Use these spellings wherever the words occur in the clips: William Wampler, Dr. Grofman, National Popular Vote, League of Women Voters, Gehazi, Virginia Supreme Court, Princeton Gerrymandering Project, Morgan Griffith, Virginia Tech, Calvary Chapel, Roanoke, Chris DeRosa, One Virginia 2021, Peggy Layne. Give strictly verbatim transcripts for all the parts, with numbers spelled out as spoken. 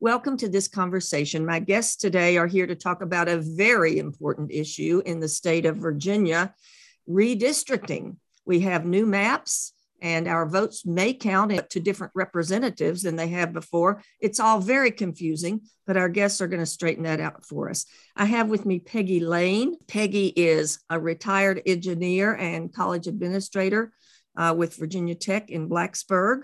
Welcome to this conversation. My guests today are here to talk about a very important issue in the state of Virginia, redistricting. We have new maps and our votes may count to different representatives than they have before. It's all very confusing, but our guests are going to straighten that out for us. I have with me Peggy Layne. Peggy is a retired engineer and college administrator uh, with Virginia Tech in Blacksburg.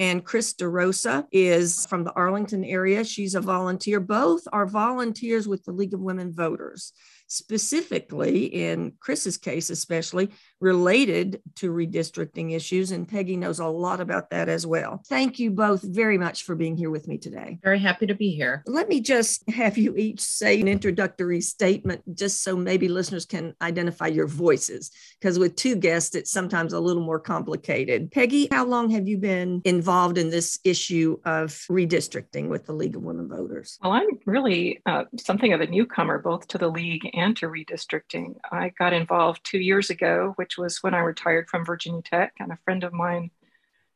And Chris DeRosa is from the Arlington area. She's a volunteer. Both are volunteers with the League of Women Voters, specifically in Chris's case, especially related to redistricting issues. And Peggy knows a lot about that as well. Thank you both very much for being here with me today. Very happy to be here. Let me just have you each say an introductory statement, just so maybe listeners can identify your voices, because with two guests, it's sometimes a little more complicated. Peggy, how long have you been in involved in this issue of redistricting with the League of Women Voters? Well, I'm really uh, something of a newcomer, both to the League and to redistricting. I got involved two years ago, which was when I retired from Virginia Tech, and a friend of mine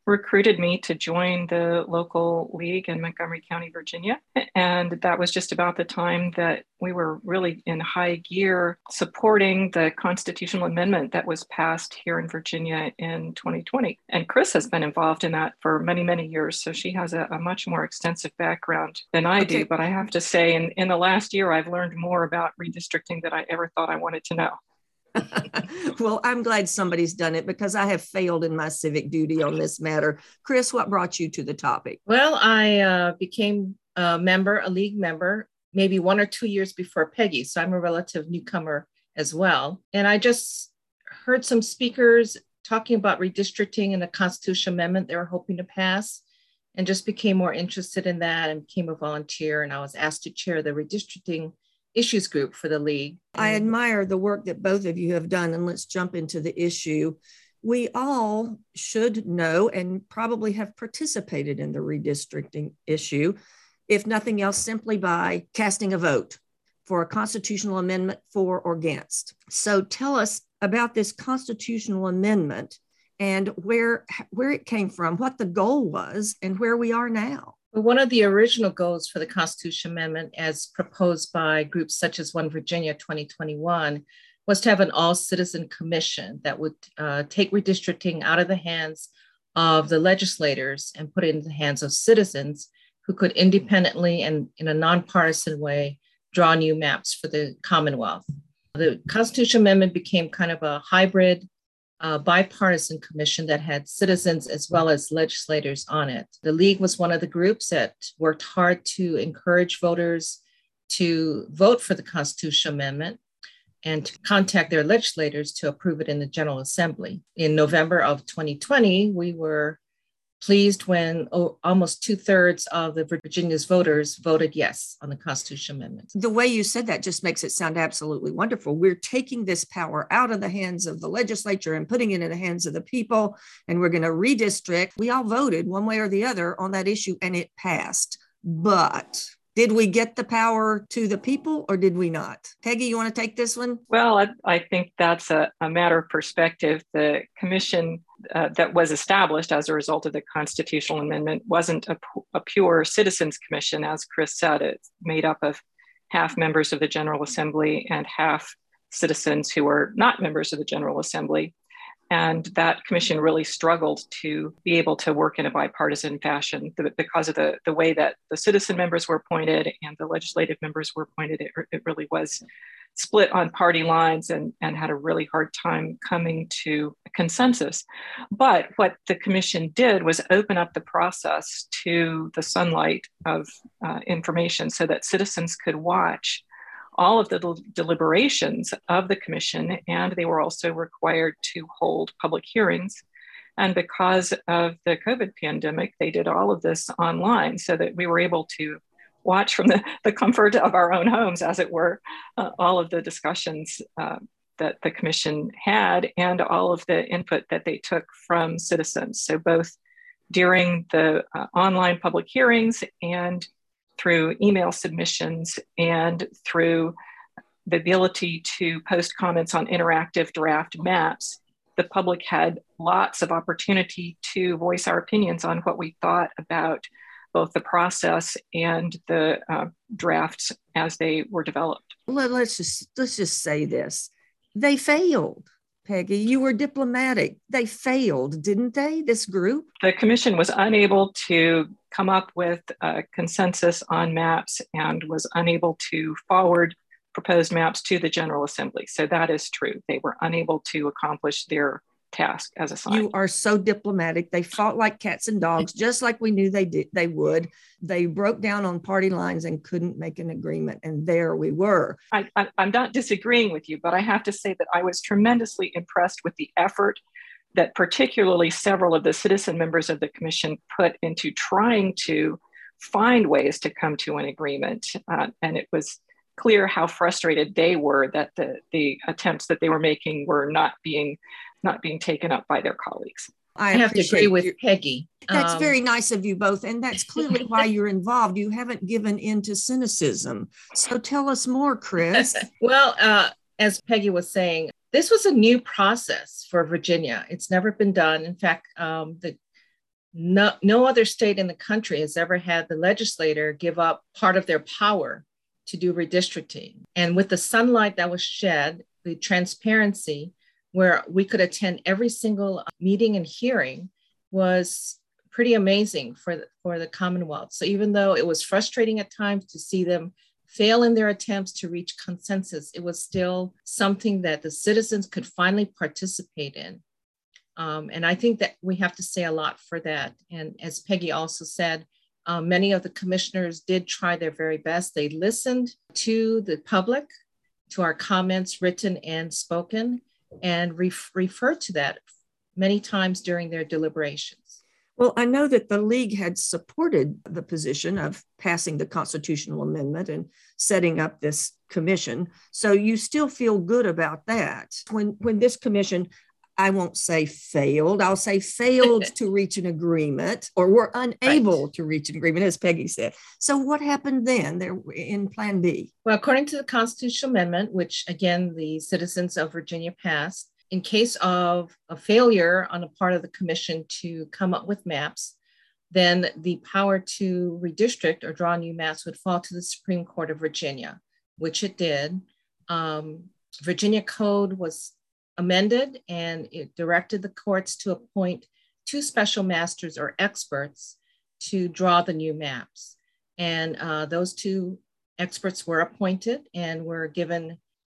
recruited me to join the local league in Montgomery County, Virginia. And that was just about the time that we were really in high gear supporting the constitutional amendment that was passed here in Virginia in twenty twenty. And Chris has been involved in that for many, many years. So she has a, a much more extensive background than I do. But I have to say, in, in the last year, I've learned more about redistricting than I ever thought I wanted to know. Well, I'm glad somebody's done it because I have failed in my civic duty on this matter. Chris, what brought you to the topic? Well, I uh, became a member, a league member, maybe one or two years before Peggy. So I'm a relative newcomer as well. And I just heard some speakers talking about redistricting and a constitutional amendment they were hoping to pass, and just became more interested in that and became a volunteer. And I was asked to chair the redistricting issues group for the league. I admire the work that both of you have done, and let's jump into the issue. We all should know and probably have participated in the redistricting issue, if nothing else, simply by casting a vote for a constitutional amendment for or against. So tell us about this constitutional amendment and where, where it came from, what the goal was, and where we are now. One of the original goals for the Constitution Amendment, as proposed by groups such as One Virginia twenty twenty-one, was to have an all-citizen commission that would uh, take redistricting out of the hands of the legislators and put it in the hands of citizens who could independently and in a nonpartisan way draw new maps for the Commonwealth. The Constitution Amendment became kind of a hybrid Uh, bipartisan commission that had citizens as well as legislators on it. The League was one of the groups that worked hard to encourage voters to vote for the Constitutional Amendment and to contact their legislators to approve it in the General Assembly. In November of twenty twenty, we were pleased when oh, almost two-thirds of the Virginia's voters voted yes on the Constitutional Amendment. The way you said that just makes it sound absolutely wonderful. We're taking this power out of the hands of the legislature and putting it in the hands of the people, and we're going to redistrict. We all voted one way or the other on that issue, and it passed. But did we get the power to the people or did we not? Peggy, you want to take this one? Well, I, I think that's a, a matter of perspective. The commission uh, that was established as a result of the constitutional amendment wasn't a, a pure citizens commission, as Chris said. It's made up of half members of the General Assembly and half citizens who are not members of the General Assembly. And that commission really struggled to be able to work in a bipartisan fashion because of the, the way that the citizen members were appointed and the legislative members were appointed. It, it really was split on party lines and, and had a really hard time coming to a consensus. But what the commission did was open up the process to the sunlight of uh, information so that citizens could watch all of the del- deliberations of the commission, and they were also required to hold public hearings. And because of the COVID pandemic, they did all of this online so that we were able to watch from the, the comfort of our own homes, as it were, uh, all of the discussions uh, that the commission had and all of the input that they took from citizens. So both during the uh, online public hearings and through email submissions and through the ability to post comments on interactive draft maps, the public had lots of opportunity to voice our opinions on what we thought about both the process and the uh, drafts as they were developed. Let's just let's just say this. They failed, Peggy. You were diplomatic. They failed, didn't they, this group? The commission was unable to come up with a consensus on maps and was unable to forward proposed maps to the General Assembly. So that is true. They were unable to accomplish their task as assigned. You are so diplomatic. They fought like cats and dogs, just like we knew they did, they would. They broke down on party lines and couldn't make an agreement. And there we were. I, I, I'm not disagreeing with you, but I have to say that I was tremendously impressed with the effort that particularly several of the citizen members of the commission put into trying to find ways to come to an agreement. Uh, and it was clear how frustrated they were that the, the attempts that they were making were not being not being taken up by their colleagues. I, I have to agree with you, Peggy. That's um, very nice of you both. And that's clearly why you're involved. You haven't given in to cynicism. So tell us more, Chris. Well, uh, as Peggy was saying, this was a new process for Virginia. It's never been done. In fact, um, the, no, no other state in the country has ever had the legislator give up part of their power to do redistricting. And with the sunlight that was shed, the transparency where we could attend every single meeting and hearing was pretty amazing for the, for the Commonwealth. So even though it was frustrating at times to see them fail in their attempts to reach consensus, it was still something that the citizens could finally participate in. Um, and I think that we have to say a lot for that. And as Peggy also said, uh, many of the commissioners did try their very best. They listened to the public, to our comments, written and spoken, and re- refer to that many times during their deliberations. Well, I know that the League had supported the position of passing the constitutional amendment and setting up this commission. So you still feel good about that. When, when this commission, I won't say failed, I'll say failed to reach an agreement, or were unable right. to reach an agreement, as Peggy said. So what happened then there in Plan B? Well, according to the constitutional amendment, which again, the citizens of Virginia passed, in case of a failure on the part of the commission to come up with maps, then the power to redistrict or draw new maps would fall to the Supreme Court of Virginia, which it did. Um, Virginia Code was amended, and it directed the courts to appoint two special masters or experts to draw the new maps. And uh, those two experts were appointed and were given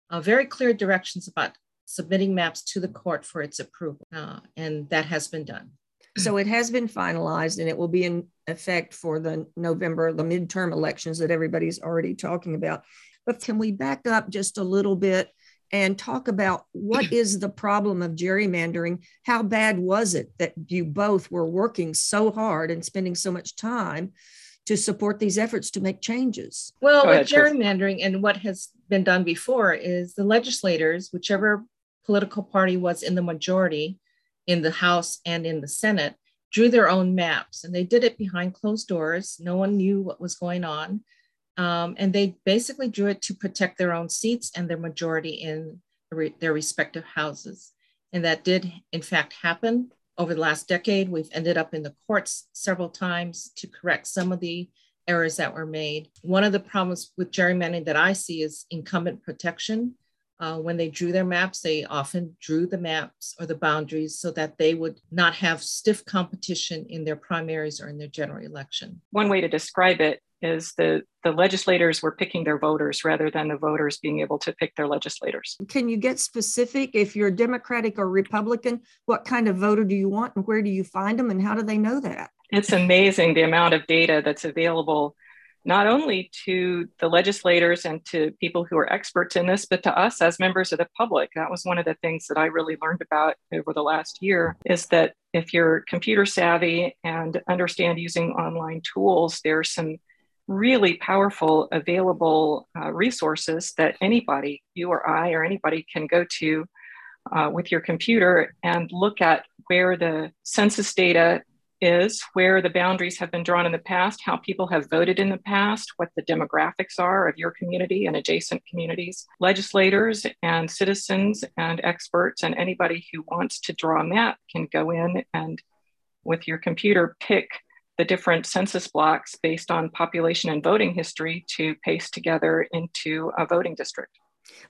uh, very clear directions about submitting maps to the court for its approval. Uh, and that has been done. So it has been finalized, and it will be in effect for the November, the midterm elections that everybody's already talking about. But can we back up just a little bit and talk about what is the problem of gerrymandering? How bad was it that you both were working so hard and spending so much time to support these efforts to make changes? Well, with gerrymandering and what has been done before is the legislators, whichever political party was in the majority in the House and in the Senate, drew their own maps, and they did it behind closed doors. No one knew what was going on. Um, and they basically drew it to protect their own seats and their majority in re- their respective houses. And that did, in fact, happen. Over the last decade, we've ended up in the courts several times to correct some of the errors that were made. One of the problems with gerrymandering that I see is incumbent protection. Uh, when they drew their maps, they often drew the maps or the boundaries so that they would not have stiff competition in their primaries or in their general election. One way to describe it is the, the legislators were picking their voters rather than the voters being able to pick their legislators. Can you get specific? If you're Democratic or Republican, what kind of voter do you want, and where do you find them, and how do they know that? It's amazing the amount of data that's available, not only to the legislators and to people who are experts in this, but to us as members of the public. That was one of the things that I really learned about over the last year, is that if you're computer savvy and understand using online tools, there's some really powerful available uh, resources that anybody, you or I or anybody, can go to uh, with your computer and look at where the census data is, where the boundaries have been drawn in the past, how people have voted in the past, what the demographics are of your community and adjacent communities. Legislators and citizens and experts and anybody who wants to draw a map can go in and with your computer pick the different census blocks based on population and voting history to paste together into a voting district.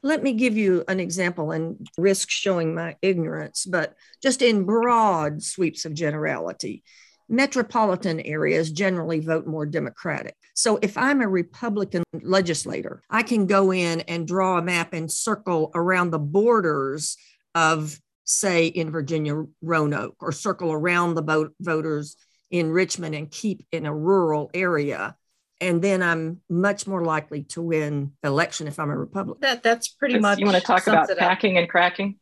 Let me give you an example and risk showing my ignorance, but just in broad sweeps of generality, metropolitan areas generally vote more Democratic. So if I'm a Republican legislator, I can go in and draw a map and circle around the borders of, say, in Virginia, Roanoke, or circle around the vote voters in Richmond and keep in a rural area. And then I'm much more likely to win election if I'm a Republican. That, that's pretty much. You want to talk about packing and cracking?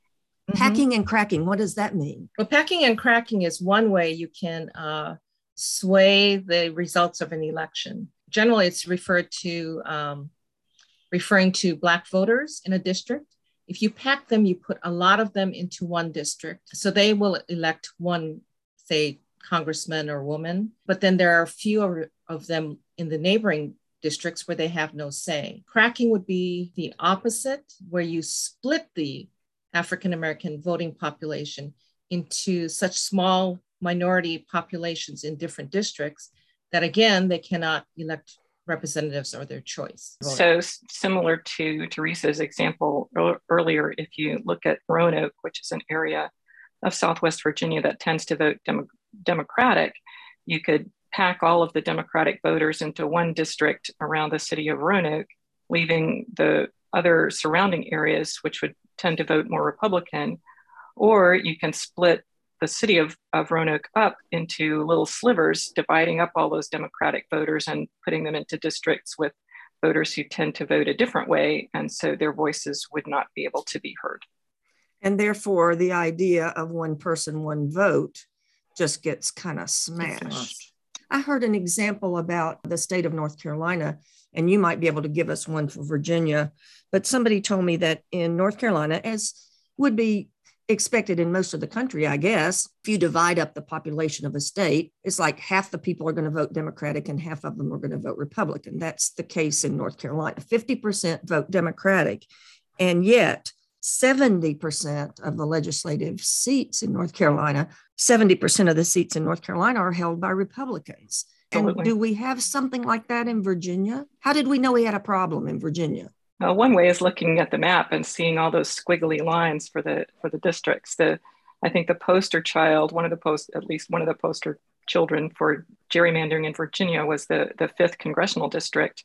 Packing and cracking, what does that mean? Well, packing and cracking is one way you can uh, sway the results of an election. Generally, it's referred to um, referring to Black voters in a district. If you pack them, you put a lot of them into one district. So they will elect one, say, congressman or woman, but then there are a few of them in the neighboring districts where they have no say. Cracking would be the opposite, where you split the African-American voting population into such small minority populations in different districts that, again, they cannot elect representatives or their choice. So similar to Teresa's example earlier, if you look at Roanoke, which is an area of Southwest Virginia that tends to vote dem- Democratic, you could pack all of the Democratic voters into one district around the city of Roanoke, leaving the other surrounding areas, which would tend to vote more Republican, or you can split the city of, of Roanoke up into little slivers, dividing up all those Democratic voters and putting them into districts with voters who tend to vote a different way, and so their voices would not be able to be heard. And therefore, the idea of one person, one vote just gets kind of smashed. I heard an example about the state of North Carolina, and you might be able to give us one for Virginia, but somebody told me that in North Carolina, as would be expected in most of the country, I guess, if you divide up the population of a state, it's like half the people are going to vote Democratic and half of them are going to vote Republican. That's the case in North Carolina. fifty percent vote Democratic, and yet seventy percent of the legislative seats in North Carolina, seventy percent of the seats in North Carolina are held by Republicans. Absolutely. And do we have something like that in Virginia? How did we know we had a problem in Virginia? Uh, one way is looking at the map and seeing all those squiggly lines for the for the districts. The I think the poster child, one of the post, at least one of the poster children for gerrymandering in Virginia was the the fifth congressional district,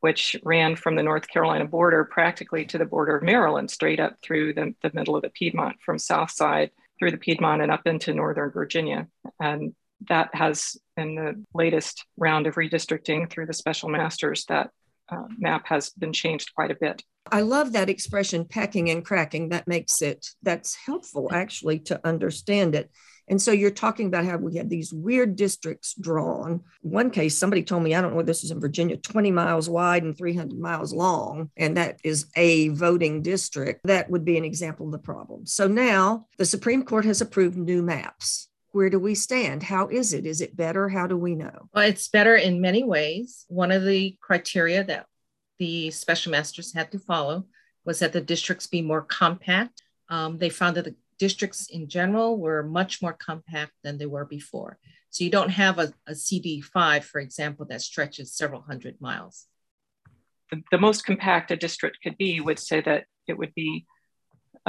which ran from the North Carolina border practically to the border of Maryland, straight up through the, the middle of the Piedmont, from south side through the Piedmont and up into northern Virginia. And that has, in the latest round of redistricting through the special masters, that Uh, map has been changed quite a bit. I love that expression, packing and cracking. That makes it, that's helpful actually to understand it. And so you're talking about how we had these weird districts drawn. One case, somebody told me, I don't know if this is in Virginia, twenty miles wide and three hundred miles long, and that is a voting district. That would be an example of the problem. So now the Supreme Court has approved new maps. Where do we stand? How is it? Is it better? How do we know? Well, it's better in many ways. One of the criteria that the special masters had to follow was that the districts be more compact. Um, they found that the districts in general were much more compact than they were before. So you don't have a, a C D five, for example, that stretches several hundred miles. The, the most compact a district could be would say that it would be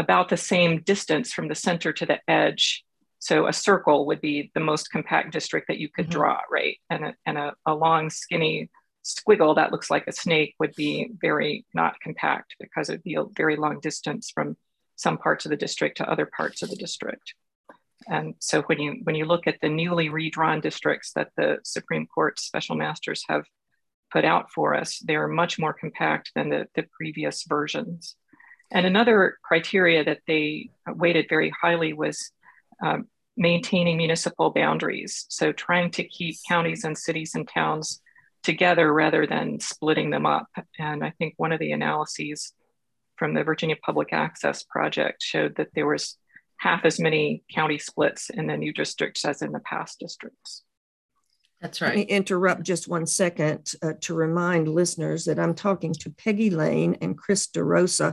about the same distance from the center to the edge. So a circle would be the most compact district that you could mm-hmm. draw, right? And, a, and a, a long, skinny squiggle that looks like a snake would be very not compact because it would be a very long distance from some parts of the district to other parts of the district. And so when you when you look at the newly redrawn districts that the Supreme Court special masters have put out for us, they're much more compact than the, the previous versions. And another criteria that they weighted very highly was Um, maintaining municipal boundaries. So trying to keep counties and cities and towns together rather than splitting them up. And I think one of the analyses from the Virginia Public Access Project showed that there was half as many county splits in the new districts as in the past districts. That's right. Let me interrupt just one second uh, to remind listeners that I'm talking to Peggy Layne and Chris DeRosa.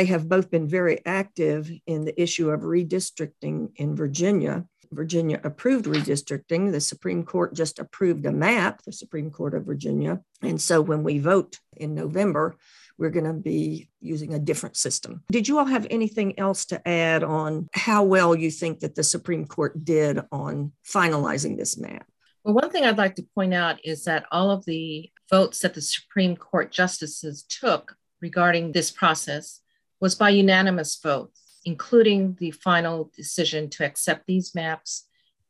They have both been very active in the issue of redistricting in Virginia. Virginia approved redistricting. The Supreme Court just approved a map, the Supreme Court of Virginia. And so when we vote in November, we're going to be using a different system. Did you all have anything else to add on how well you think that the Supreme Court did on finalizing this map? Well, one thing I'd like to point out is that all of the votes that the Supreme Court justices took regarding this process was by unanimous vote, including the final decision to accept these maps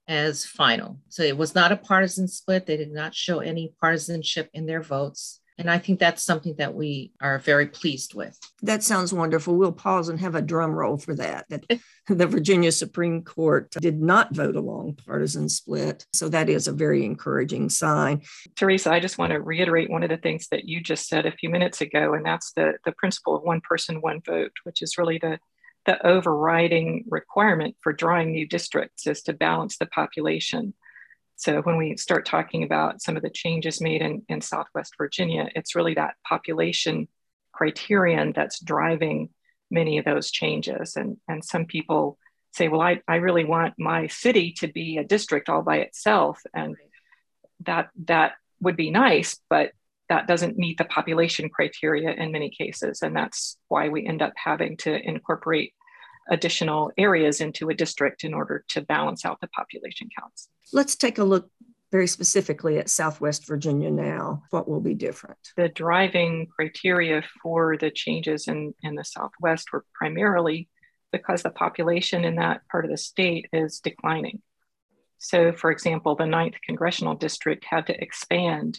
as final. So it was not a partisan split. They did not show any partisanship in their votes. And I think that's something that we are very pleased with. That sounds wonderful. We'll pause and have a drum roll for that. That the Virginia Supreme Court did not vote along partisan split. So that is a very encouraging sign. Teresa, I just want to reiterate one of the things that you just said a few minutes ago, and that's the, the principle of one person, one vote, which is really the the overriding requirement for drawing new districts is to balance the population. So when we start talking about some of the changes made in, in Southwest Virginia, it's really that population criterion that's driving many of those changes. And, and some people say, well, I, I really want my city to be a district all by itself. And that that would be nice, but that doesn't meet the population criteria in many cases. And that's why we end up having to incorporate additional areas into a district in order to balance out the population counts. Let's take a look very specifically at Southwest Virginia now. What will be different? The driving criteria for the changes in, in the Southwest were primarily because the population in that part of the state is declining. So, for example, the ninth Congressional District had to expand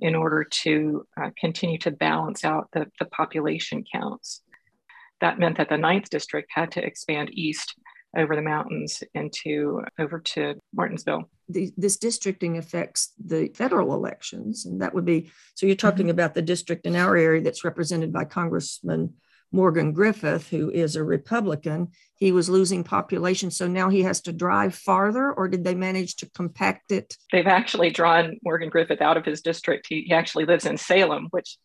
in order to uh, continue to balance out the, the population counts. That meant that the ninth district had to expand east over the mountains into over to Martinsville. The, this districting affects the federal elections, and that would be, so you're talking mm-hmm. about the district in our area that's represented by Congressman Morgan Griffith, who is a Republican. He was losing population, so now he has to drive farther, or did they manage to compact it? They've actually drawn Morgan Griffith out of his district. He, he actually lives in Salem, which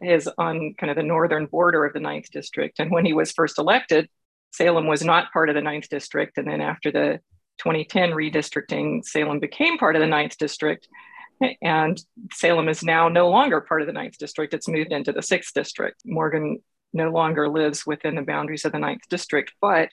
is on kind of the northern border of the ninth district. And when he was first elected, Salem was not part of the ninth district. And then after the twenty ten redistricting, Salem became part of the ninth district. And Salem is now no longer part of the ninth district. It's moved into the sixth district. Morgan no longer lives within the boundaries of the ninth district, but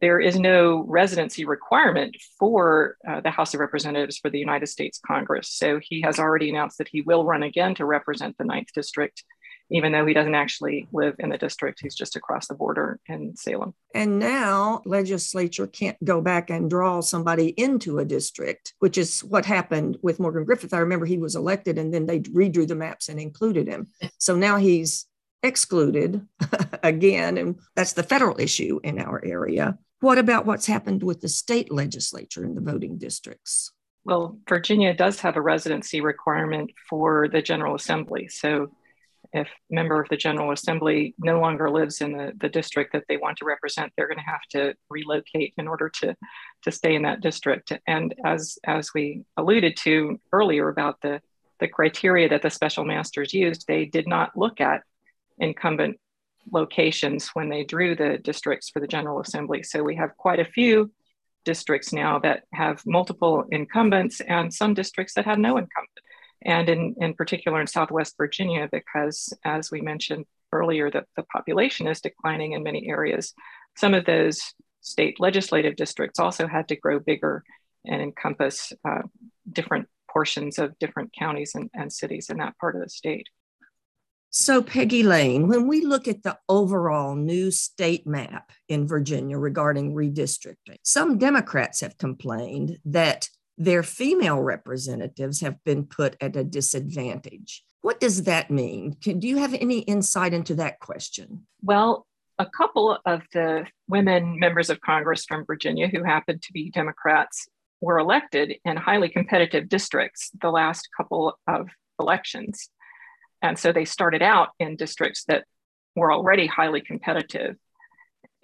there is no residency requirement for uh, the House of Representatives for the United States Congress. So he has already announced that he will run again to represent the ninth district, even though he doesn't actually live in the district. He's just across the border in Salem. And now legislature can't go back and draw somebody into a district, which is what happened with Morgan Griffith. I remember he was elected and then they redrew the maps and included him. So now he's excluded again, and that's the federal issue in our area. What about what's happened with the state legislature in the voting districts? Well, Virginia does have a residency requirement for the General Assembly. So if a member of the General Assembly no longer lives in the, the district that they want to represent, they're going to have to relocate in order to, to stay in that district. And as, as we alluded to earlier about the, the criteria that the special masters used, they did not look at incumbent locations when they drew the districts for the General Assembly. So we have quite a few districts now that have multiple incumbents and some districts that have no incumbent. And in, in particular in Southwest Virginia, because as we mentioned earlier, that the population is declining in many areas. Some of those state legislative districts also had to grow bigger and encompass uh, different portions of different counties and, and cities in that part of the state. So, Peggy Layne, when we look at the overall new state map in Virginia regarding redistricting, some Democrats have complained that their female representatives have been put at a disadvantage. What does that mean? Can, do you have any insight into that question? Well, a couple of the women members of Congress from Virginia who happened to be Democrats were elected in highly competitive districts the last couple of elections. And so they started out in districts that were already highly competitive.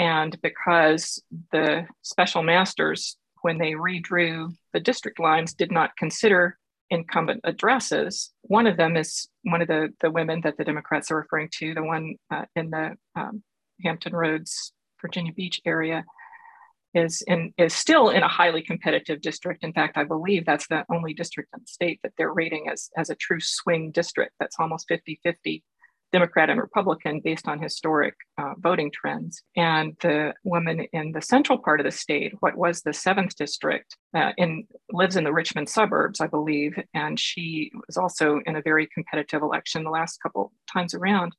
And because the special masters, when they redrew the district lines, did not consider incumbent addresses, one of them is one of the, the women that the Democrats are referring to, the one uh, in the um, Hampton Roads, Virginia Beach area, is in, is still in a highly competitive district. In fact, I believe that's the only district in the state that they're rating as, as a true swing district. That's almost fifty fifty Democrat and Republican based on historic uh, voting trends. And the woman in the central part of the state, what was the seventh district, uh, in, lives in the Richmond suburbs, I believe. And she was also in a very competitive election the last couple times around.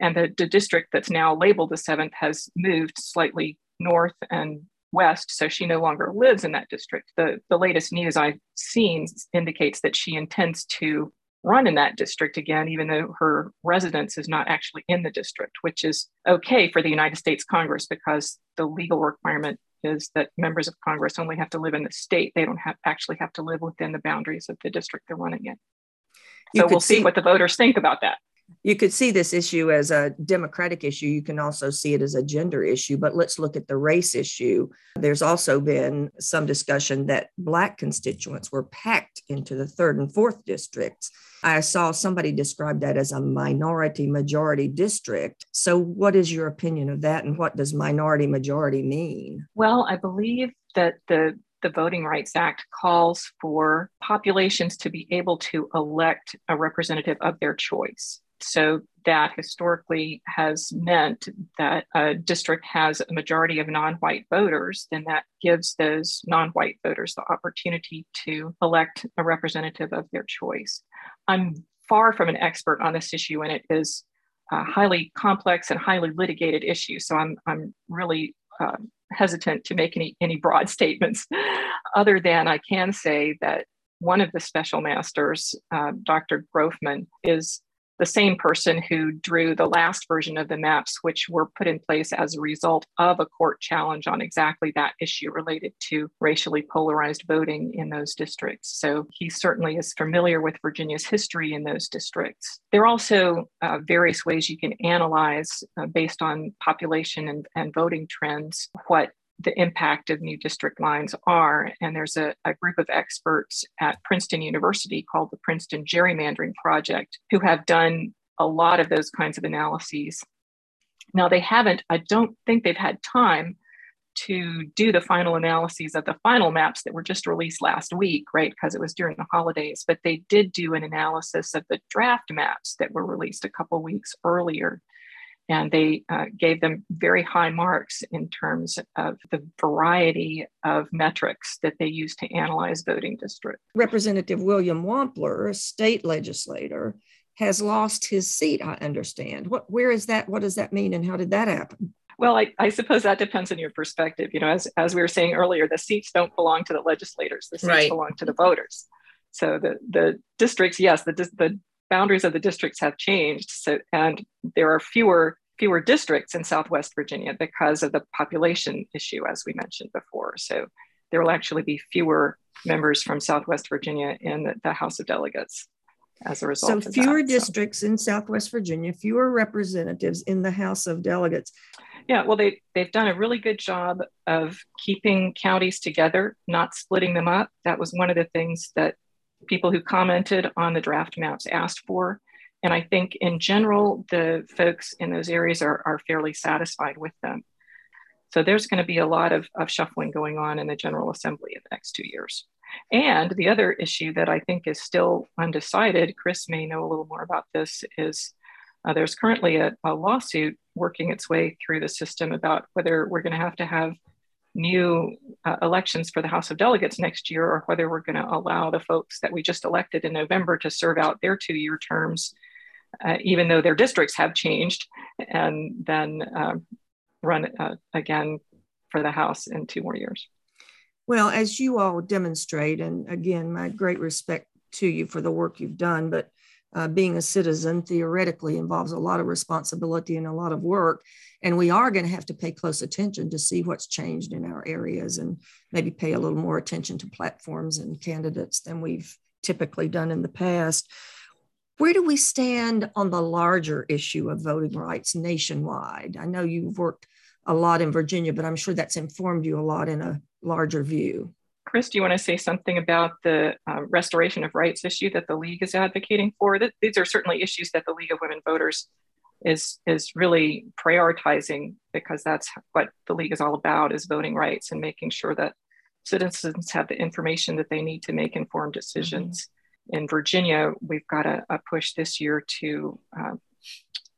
And the, the district that's now labeled the seventh has moved slightly north and west, so she no longer lives in that district. The, the latest news I've seen indicates that she intends to run in that district again, even though her residence is not actually in the district, which is okay for the United States Congress because the legal requirement is that members of Congress only have to live in the state. They don't have, actually have to live within the boundaries of the district they're running in. So we'll see what the voters think about that. You could see this issue as a Democratic issue. You can also see it as a gender issue, but let's look at the race issue. There's also been some discussion that Black constituents were packed into the third and fourth districts. I saw somebody describe that as a minority majority district. So what is your opinion of that? And what does minority majority mean? Well, I believe that the The Voting Rights Act calls for populations to be able to elect a representative of their choice. So that historically has meant that a district has a majority of non-white voters, then that gives those non-white voters the opportunity to elect a representative of their choice. I'm far from an expert on this issue, and it is a highly complex and highly litigated issue. So I'm, I'm really uh, hesitant to make any, any broad statements, other than I can say that one of the special masters, uh, Doctor Grofman, is the same person who drew the last version of the maps, which were put in place as a result of a court challenge on exactly that issue related to racially polarized voting in those districts. So he certainly is familiar with Virginia's history in those districts. There are also uh, various ways you can analyze, uh, based on population and, and voting trends, what the impact of new district lines are. And there's a, a group of experts at Princeton University called the Princeton Gerrymandering Project who have done a lot of those kinds of analyses. Now they haven't, I don't think they've had time to do the final analyses of the final maps that were just released last week, right? Because it was during the holidays, but they did do an analysis of the draft maps that were released a couple weeks earlier. And they uh, gave them very high marks in terms of the variety of metrics that they use to analyze voting districts. Representative William Wampler, a state legislator, has lost his seat, I understand. What, where is that? What does that mean? And how did that happen? Well, I, I suppose that depends on your perspective. You know, as, as we were saying earlier, the seats don't belong to the legislators. The seats right. belong to the voters. So the, the districts, yes, the the boundaries of the districts have changed, so and there are fewer fewer districts in Southwest Virginia because of the population issue, as we mentioned before. So there will actually be fewer members from Southwest Virginia in the, the House of Delegates as a result. So fewer that, districts so. in Southwest Virginia, fewer representatives in the House of Delegates. Yeah, well, they they've done a really good job of keeping counties together, not splitting them up. That was one of the things that people who commented on the draft maps asked for. And I think in general, the folks in those areas are, are fairly satisfied with them. So there's going to be a lot of, of shuffling going on in the General Assembly in the next two years. And the other issue that I think is still undecided, Chris may know a little more about this, is uh, there's currently a, a lawsuit working its way through the system about whether we're going to have to have new uh, elections for the House of Delegates next year, or whether we're going to allow the folks that we just elected in November to serve out their two-year terms, uh, even though their districts have changed, and then uh, run uh, again for the House in two more years. Well, as you all demonstrate, and again, my great respect to you for the work you've done, but Uh, being a citizen theoretically involves a lot of responsibility and a lot of work. And we are going to have to pay close attention to see what's changed in our areas, and maybe pay a little more attention to platforms and candidates than we've typically done in the past. Where do we stand on the larger issue of voting rights nationwide? I know you've worked a lot in Virginia, but I'm sure that's informed you a lot in a larger view. Chris, do you want to say something about the uh, restoration of rights issue that the League is advocating for? That, these are certainly issues that the League of Women Voters is is really prioritizing, because that's what the League is all about, is voting rights and making sure that citizens have the information that they need to make informed decisions. Mm-hmm. In Virginia, we've got a, a push this year to uh,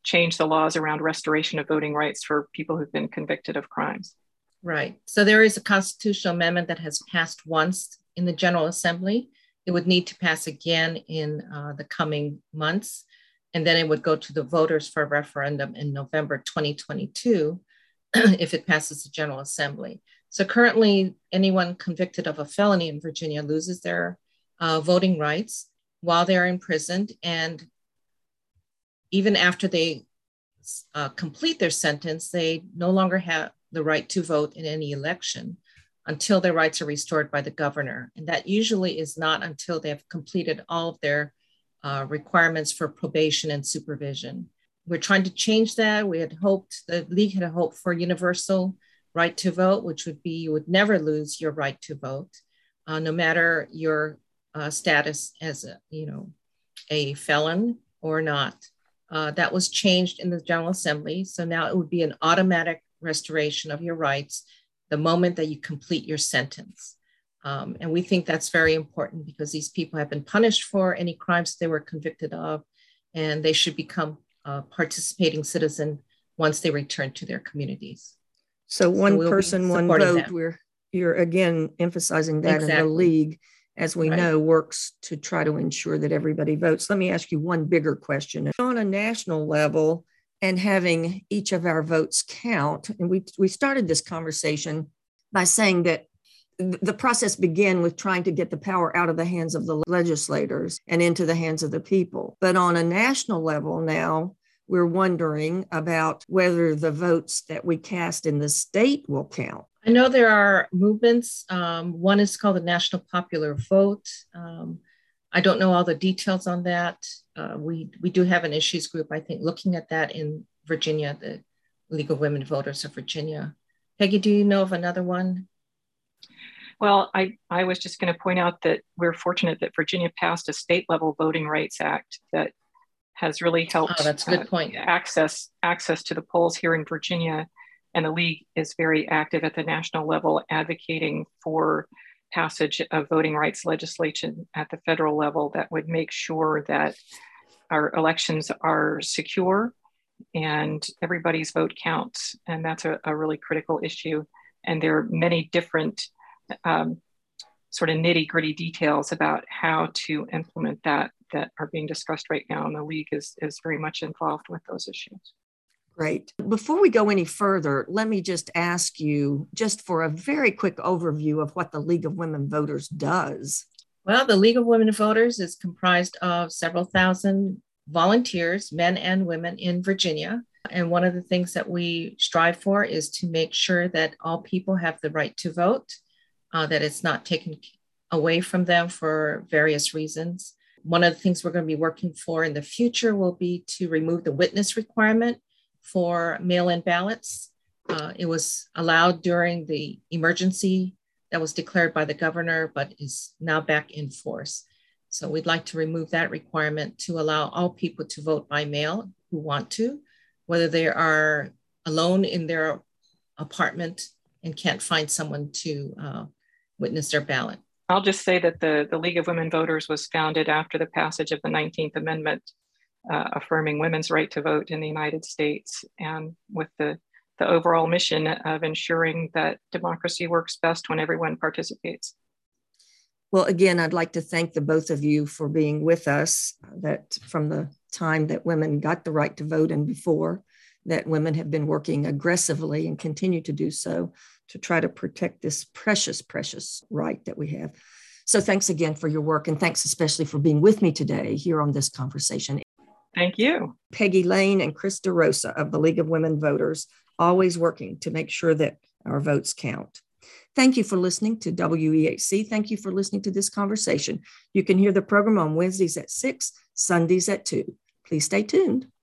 change the laws around restoration of voting rights for people who've been convicted of crimes. Right. So there is a constitutional amendment that has passed once in the General Assembly. It would need to pass again in uh, the coming months. And then it would go to the voters for a referendum in November twenty twenty-two if it passes the General Assembly. So currently, anyone convicted of a felony in Virginia loses their uh, voting rights while they're imprisoned. And even after they uh, complete their sentence, they no longer have the right to vote in any election until their rights are restored by the governor. And that usually is not until they have completed all of their Uh, requirements for probation and supervision. We're trying to change that. We had hoped, the League had hoped for universal right to vote, which would be you would never lose your right to vote, uh, no matter your uh, status as a, you know, a felon or not. Uh, that was changed in the General Assembly. So now it would be an automatic restoration of your rights the moment that you complete your sentence. Um, and we think that's very important because these people have been punished for any crimes they were convicted of, and they should become a participating citizen once they return to their communities. So one so we'll person, one vote, that. We're, you're again emphasizing that exactly. In the League, as we right. know, works to try to ensure that everybody votes. Let me ask you one bigger question. On a national level and having each of our votes count, and we we started this conversation by saying that the process began with trying to get the power out of the hands of the legislators and into the hands of the people. But on a national level now, we're wondering about whether the votes that we cast in the state will count. I know there are movements. Um, one is called the National Popular Vote. Um, I don't know all the details on that. Uh, we, we do have an issues group, I think, looking at that in Virginia, the League of Women Voters of Virginia. Peggy, do you know of another one? Well, I, I was just going to point out that we're fortunate that Virginia passed a state level Voting Rights Act that has really helped oh, that's a good uh, point. access access to the polls here in Virginia. And the League is very active at the national level, advocating for passage of voting rights legislation at the federal level that would make sure that our elections are secure and everybody's vote counts. And that's a, a really critical issue. And there are many different Um, sort of nitty-gritty details about how to implement that that are being discussed right now, and the League is, is very much involved with those issues. Great. Before we go any further, let me just ask you just for a very quick overview of what the League of Women Voters does. Well, the League of Women Voters is comprised of several thousand volunteers, men and women in Virginia. And one of the things that we strive for is to make sure that all people have the right to vote. Uh, that it's not taken away from them for various reasons. One of the things we're going to be working for in the future will be to remove the witness requirement for mail-in ballots. Uh, it was allowed during the emergency that was declared by the governor, but is now back in force. So we'd like to remove that requirement to allow all people to vote by mail who want to, whether they are alone in their apartment and can't find someone to uh, witness their ballot. I'll just say that the, the League of Women Voters was founded after the passage of the nineteenth Amendment, uh, affirming women's right to vote in the United States, and with the, the overall mission of ensuring that democracy works best when everyone participates. Well, again, I'd like to thank the both of you for being with us, that from the time that women got the right to vote and before, that women have been working aggressively and continue to do so to try to protect this precious, precious right that we have. So thanks again for your work, and thanks especially for being with me today here on this conversation. Thank you. Peggy Layne and Chris DeRosa of the League of Women Voters, always working to make sure that our votes count. Thank you for listening to W E H C. Thank you for listening to this conversation. You can hear the program on Wednesdays at six, Sundays at two. Please stay tuned.